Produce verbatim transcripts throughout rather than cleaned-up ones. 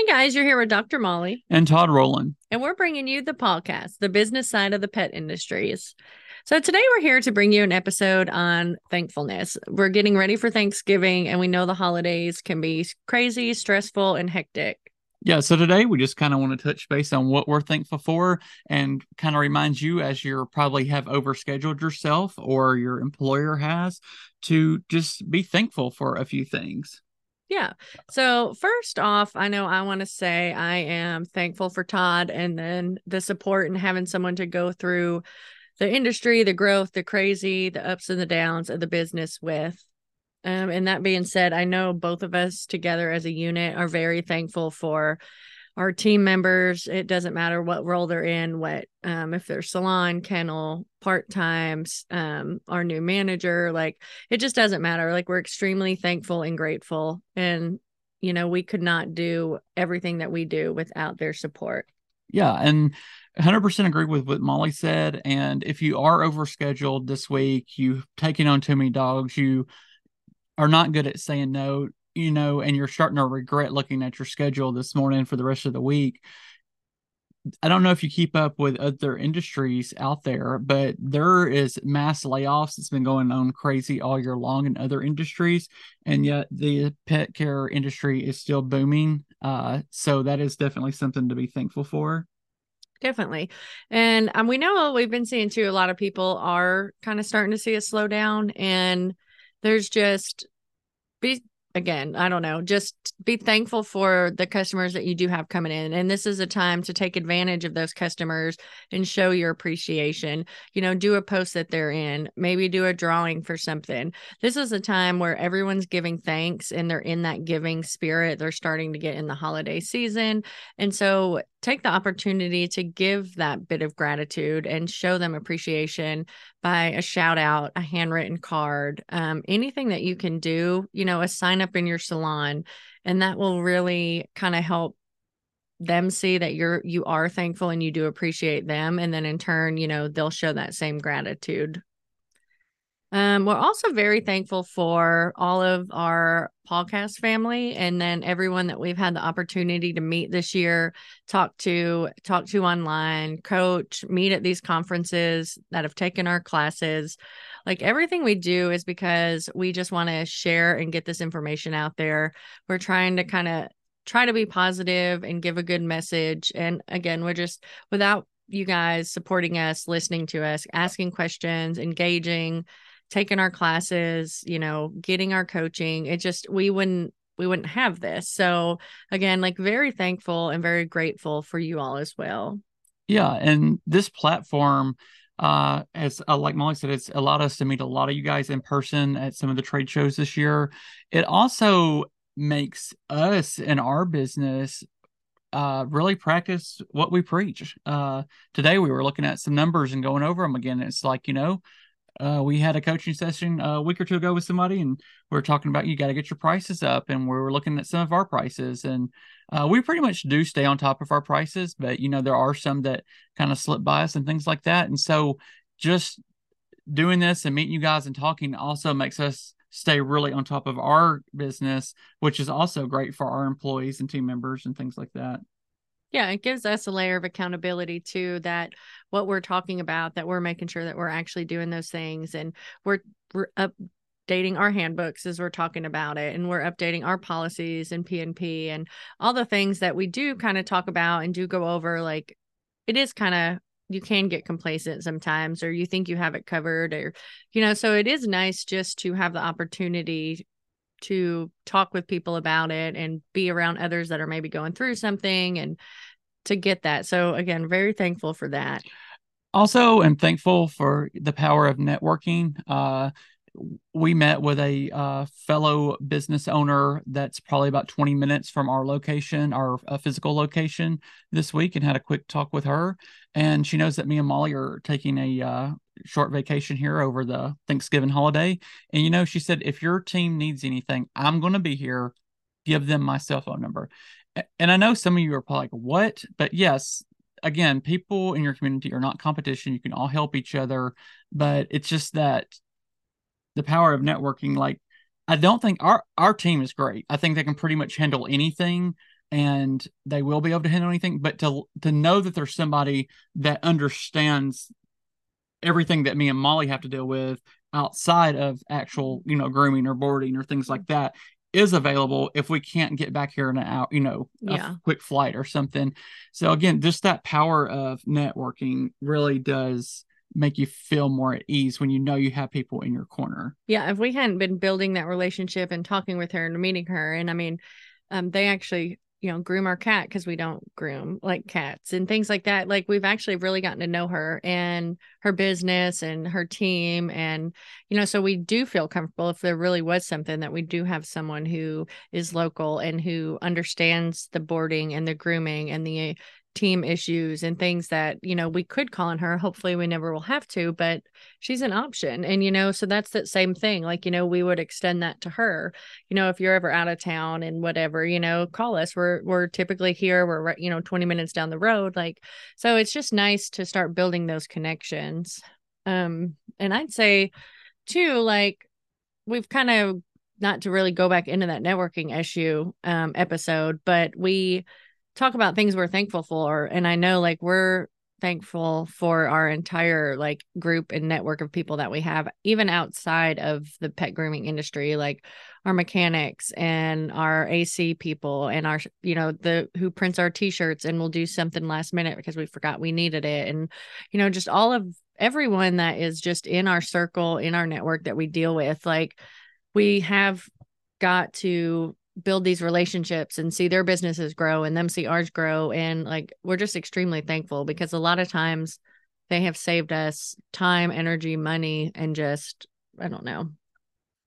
Hey guys, you're here with Doctor Molly and Todd Rowland, and we're bringing you the podcast, The Business Side of the Pet Industries. So today we're here to bring you an episode on thankfulness. We're getting ready for Thanksgiving, and we know the holidays can be crazy, stressful, and hectic. Yeah, so today we just kind of want to touch base on what we're thankful for and kind of remind you, as you probably have overscheduled yourself or your employer has, to just be thankful for a few things. Yeah. So first off, I know I want to say I am thankful for Todd and then the support and having someone to go through the industry, the growth, the crazy, the ups and the downs of the business with. Um, and that being said, I know both of us together as a unit are very thankful for our team members. It doesn't matter what role they're in, what um, if they're salon, kennel, part-times, um, our new manager, like it just doesn't matter. Like, we're extremely thankful and grateful. And, you know, we could not do everything that we do without their support. Yeah. And one hundred percent agree with what Molly said. And if you are overscheduled this week, you've taken on too many dogs, you are not good at saying no, you know, and you're starting to regret looking at your schedule this morning for the rest of the week. I don't know if you keep up with other industries out there, but there is mass layoffs that's been going on crazy all year long in other industries. And yet the pet care industry is still booming. Uh, so that is definitely something to be thankful for. Definitely. And um, we know we've been seeing too, a lot of people are kind of starting to see a slowdown, and there's just be, again, I don't know, just be thankful for the customers that you do have coming in. And this is a time to take advantage of those customers and show your appreciation. You know, do a post that they're in, maybe do a drawing for something. This is a time where everyone's giving thanks and they're in that giving spirit. They're starting to get in the holiday season. And so take the opportunity to give that bit of gratitude and show them appreciation by a shout out, a handwritten card, um, anything that you can do, you know, a sign up in your salon, and that will really kind of help them see that you're, you are thankful and you do appreciate them. And then in turn, you know, they'll show that same gratitude. Um, we're also very thankful for all of our podcast family and then everyone that we've had the opportunity to meet this year, talk to, talk to online, coach, meet at these conferences that have taken our classes. Like, everything we do is because we just want to share and get this information out there. We're trying to kind of try to be positive and give a good message. And again, we're just, without you guys supporting us, listening to us, asking questions, engaging, taking our classes, you know, getting our coaching, it just, we wouldn't, we wouldn't have this. So again, like, very thankful and very grateful for you all as well. Yeah. And this platform, uh, as uh, like Molly said, it's allowed us to meet a lot of you guys in person at some of the trade shows this year. It also makes us and our business Uh, really practice what we preach. Uh, today we were looking at some numbers and going over them again. It's like, you know, uh, we had a coaching session a week or two ago with somebody, and we were talking about, you got to get your prices up, and we were looking at some of our prices, and uh, we pretty much do stay on top of our prices, but you know, there are some that kind of slip by us and things like that. And so just doing this and meeting you guys and talking also makes us stay really on top of our business, which is also great for our employees and team members and things like that. Yeah, it gives us a layer of accountability too, that what we're talking about, that we're making sure that we're actually doing those things, and we're, we're updating our handbooks as we're talking about it, and we're updating our policies and P and P and all the things that we do kind of talk about and do go over. Like, it is kind of, you can get complacent sometimes, or you think you have it covered, or, you know, so it is nice just to have the opportunity to talk with people about it and be around others that are maybe going through something and to get that. So again, very thankful for that. Also, I'm thankful for the power of networking. Uh, we met with a uh, fellow business owner that's probably about twenty minutes from our location, our uh, physical location this week, and had a quick talk with her. And she knows that me and Molly are taking a uh, short vacation here over the Thanksgiving holiday. And, you know, she said, if your team needs anything, I'm going to be here. Give them my cell phone number. And I know some of you are probably like, what? But yes, again, people in your community are not competition. You can all help each other, but it's just that the power of networking. Like, I don't think our, our team is great. I think they can pretty much handle anything, and they will be able to handle anything. But to to know that there's somebody that understands everything that me and Molly have to deal with outside of actual, you know, grooming or boarding or things like that is available if we can't get back here in an hour, you know, yeah. a quick flight or something. So again, just that power of networking really does make you feel more at ease when you know you have people in your corner. Yeah. If we hadn't been building that relationship and talking with her and meeting her, and I mean, um, they actually, you know, groom our cat because we don't groom like cats and things like that. Like, we've actually really gotten to know her and her business and her team. And, you know, so we do feel comfortable if there really was something that we do have someone who is local and who understands the boarding and the grooming and the team issues and things that, you know, we could call on her. Hopefully we never will have to, but she's an option. And, you know, so that's that same thing. Like, you know, we would extend that to her, you know, if you're ever out of town and whatever, you know, call us. We're, we're typically here. We're, you know, twenty minutes down the road. Like, so it's just nice to start building those connections. Um, and I'd say too, like, we've kind of, not to really go back into that networking issue um, episode, but we talk about things we're thankful for. And I know, like, we're thankful for our entire, like, group and network of people that we have, even outside of the pet grooming industry, like our mechanics and our A C people and our, you know, the, who prints our t-shirts and will do something last minute because we forgot we needed it. And, you know, just all of everyone that is just in our circle, in our network that we deal with. Like, we have got to build these relationships and see their businesses grow and them see ours grow. And, like, we're just extremely thankful because a lot of times they have saved us time, energy, money, and just, I don't know,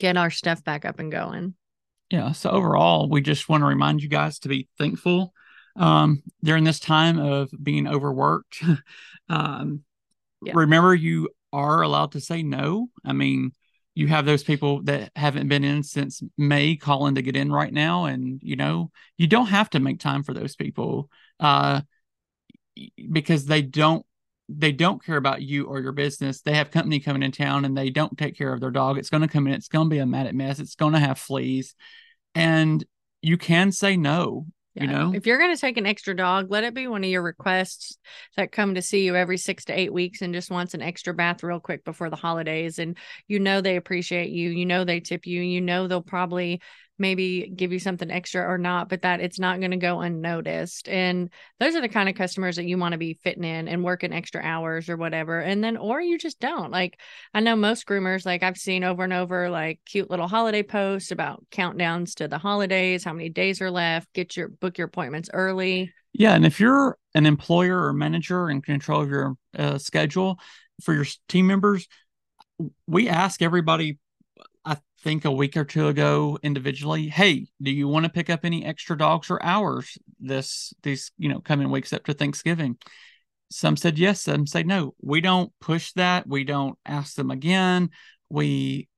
get our stuff back up and going. Yeah. So overall, we just want to remind you guys to be thankful um, during this time of being overworked. um, yeah. Remember, you are allowed to say no. I mean, you have those people that haven't been in since May calling to get in right now. And, you know, you don't have to make time for those people uh, because they don't, they don't care about you or your business. They have company coming in town and they don't take care of their dog. It's going to come in. It's going to be a matted mess. It's going to have fleas, and you can say no. Yeah. You know, if you're going to take an extra dog, let it be one of your requests that come to see you every six to eight weeks and just wants an extra bath real quick before the holidays. And, you know, they appreciate you, you know, they tip you, you know, they'll probably maybe give you something extra or not, but that it's not going to go unnoticed. And those are the kind of customers that you want to be fitting in and working extra hours or whatever. And then, or you just don't. Like, I know most groomers, like, I've seen over and over, like, cute little holiday posts about countdowns to the holidays, how many days are left, get your, book your appointments early. Yeah. And if you're an employer or manager in control of your uh, schedule for your team members, we ask everybody, I think a week or two ago, individually, hey, do you want to pick up any extra dogs or hours this, these, you know, coming weeks up to Thanksgiving? Some said yes, some said no. We don't push that. We don't ask them again. We,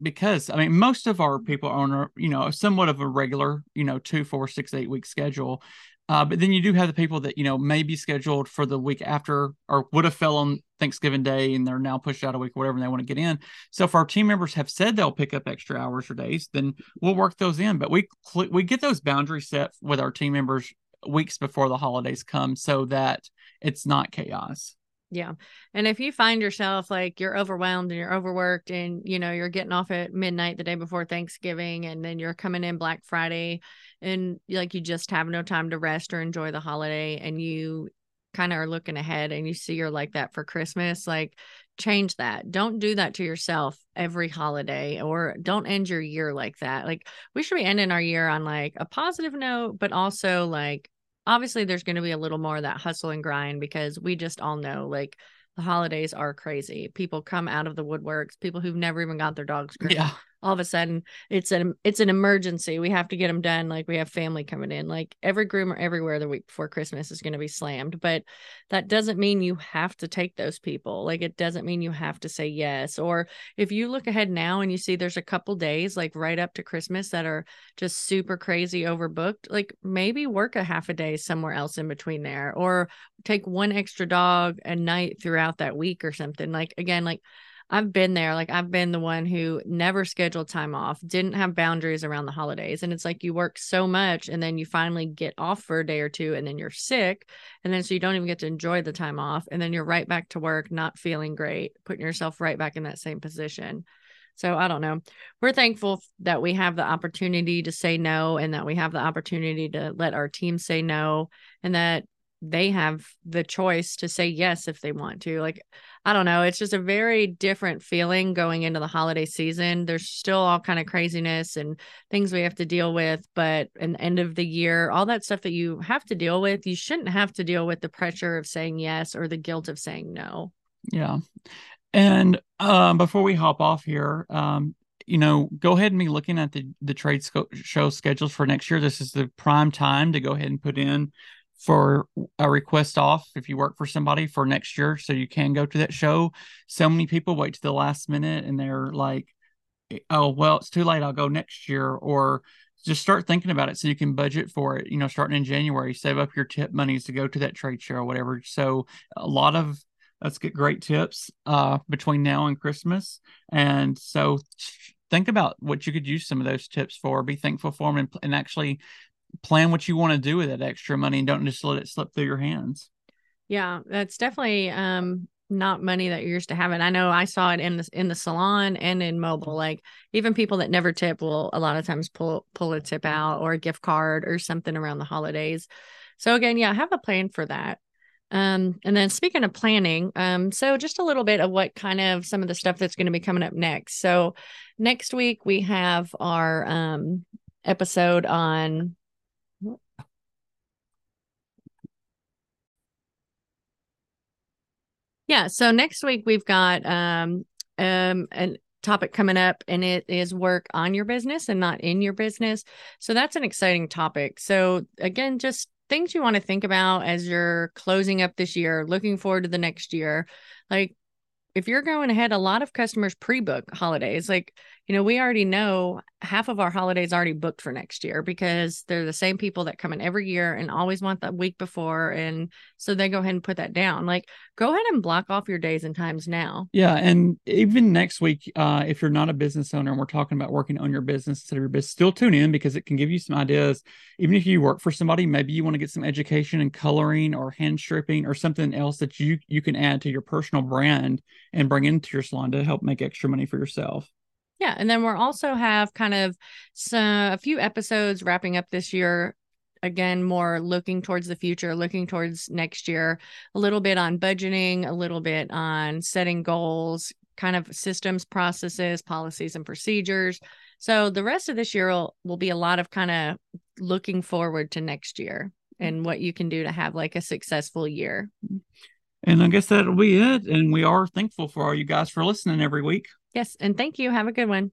because I mean, most of our people are on a, you know, somewhat of a regular, you know, two, four, six, eight week schedule. Uh, but then you do have the people that, you know, may be scheduled for the week after or would have fell on Thanksgiving Day and they're now pushed out a week, whatever, and they want to get in. So if our team members have said they'll pick up extra hours or days, then we'll work those in. But we cl- we get those boundaries set with our team members weeks before the holidays come so that it's not chaos. Yeah. And if you find yourself like you're overwhelmed and you're overworked and, you know, you're getting off at midnight the day before Thanksgiving and then you're coming in Black Friday and like you just have no time to rest or enjoy the holiday and you kind of are looking ahead and you see you're like that for Christmas, like change that. Don't do that to yourself every holiday or don't end your year like that. Like we should be ending our year on like a positive note, but also like obviously there's going to be a little more of that hustle and grind because we just all know like the holidays are crazy. People come out of the woodworks, people who've never even got their dogs groomed. Yeah. All of a sudden it's an, it's an emergency. We have to get them done. Like we have family coming in, like every groomer everywhere the week before Christmas is going to be slammed, but that doesn't mean you have to take those people. Like it doesn't mean you have to say yes. Or if you look ahead now and you see there's a couple days like right up to Christmas that are just super crazy overbooked, like maybe work a half a day somewhere else in between there or take one extra dog a night throughout that week or something. Like, again, like I've been there. Like, I've been the one who never scheduled time off, didn't have boundaries around the holidays. And it's like, you work so much and then you finally get off for a day or two and then you're sick. And then so you don't even get to enjoy the time off. And then you're right back to work, not feeling great, putting yourself right back in that same position. So I don't know. We're thankful that we have the opportunity to say no, and that we have the opportunity to let our team say no, and that they have the choice to say yes if they want to. Like, I don't know. It's just a very different feeling going into the holiday season. There's still all kind of craziness and things we have to deal with, but in the end of the year, all that stuff that you have to deal with, you shouldn't have to deal with the pressure of saying yes or the guilt of saying no. Yeah. And um, before we hop off here, um, you know, go ahead and be looking at the, the trade sco- show schedules for next year. This is the prime time to go ahead and put in for a request off if you work for somebody for next year, so you can go to that show. So many people wait to the last minute and they're like, oh, well, it's too late, I'll go next year. Or just start thinking about it so you can budget for it, you know, starting in January, save up your tip monies to go to that trade show or whatever. So a lot of Let's get great tips uh, between now and Christmas. And so think about what you could use some of those tips for. Be thankful for them, and, and actually plan what you want to do with that extra money, and don't just let it slip through your hands. Yeah, that's definitely um, not money that you're used to having. I know I saw it in the, in the salon and in mobile. Like, even people that never tip will a lot of times pull pull a tip out or a gift card or something around the holidays. So again, yeah, have a plan for that. Um, and then speaking of planning, um, so just a little bit of what kind of some of the stuff that's going to be coming up next. So next week we have our um, episode on yeah. So next week we've got um, um, an topic coming up, and it is work on your business and not in your business. So that's an exciting topic. So again, just things you want to think about as you're closing up this year, looking forward to the next year. Like, if you're going ahead, a lot of customers pre-book holidays. Like, you know, we already know half of our holidays already booked for next year, because they're the same people that come in every year and always want the week before. And so they go ahead and put that down. Like, go ahead and block off your days and times now. Yeah. And even next week, uh, if you're not a business owner and we're talking about working on your business instead of your business, still tune in, because it can give you some ideas. Even if you work for somebody, maybe you want to get some education in coloring or hand stripping or something else that you, you can add to your personal brand and bring into your salon to help make extra money for yourself. Yeah. And then we'll also have kind of some, a few episodes wrapping up this year. Again, more looking towards the future, looking towards next year, a little bit on budgeting, a little bit on setting goals, kind of systems, processes, policies, and procedures. So the rest of this year will, will be a lot of kind of looking forward to next year and what you can do to have like a successful year. And I guess that'll be it. And we are thankful for all you guys for listening every week. Yes. And thank you. Have a good one.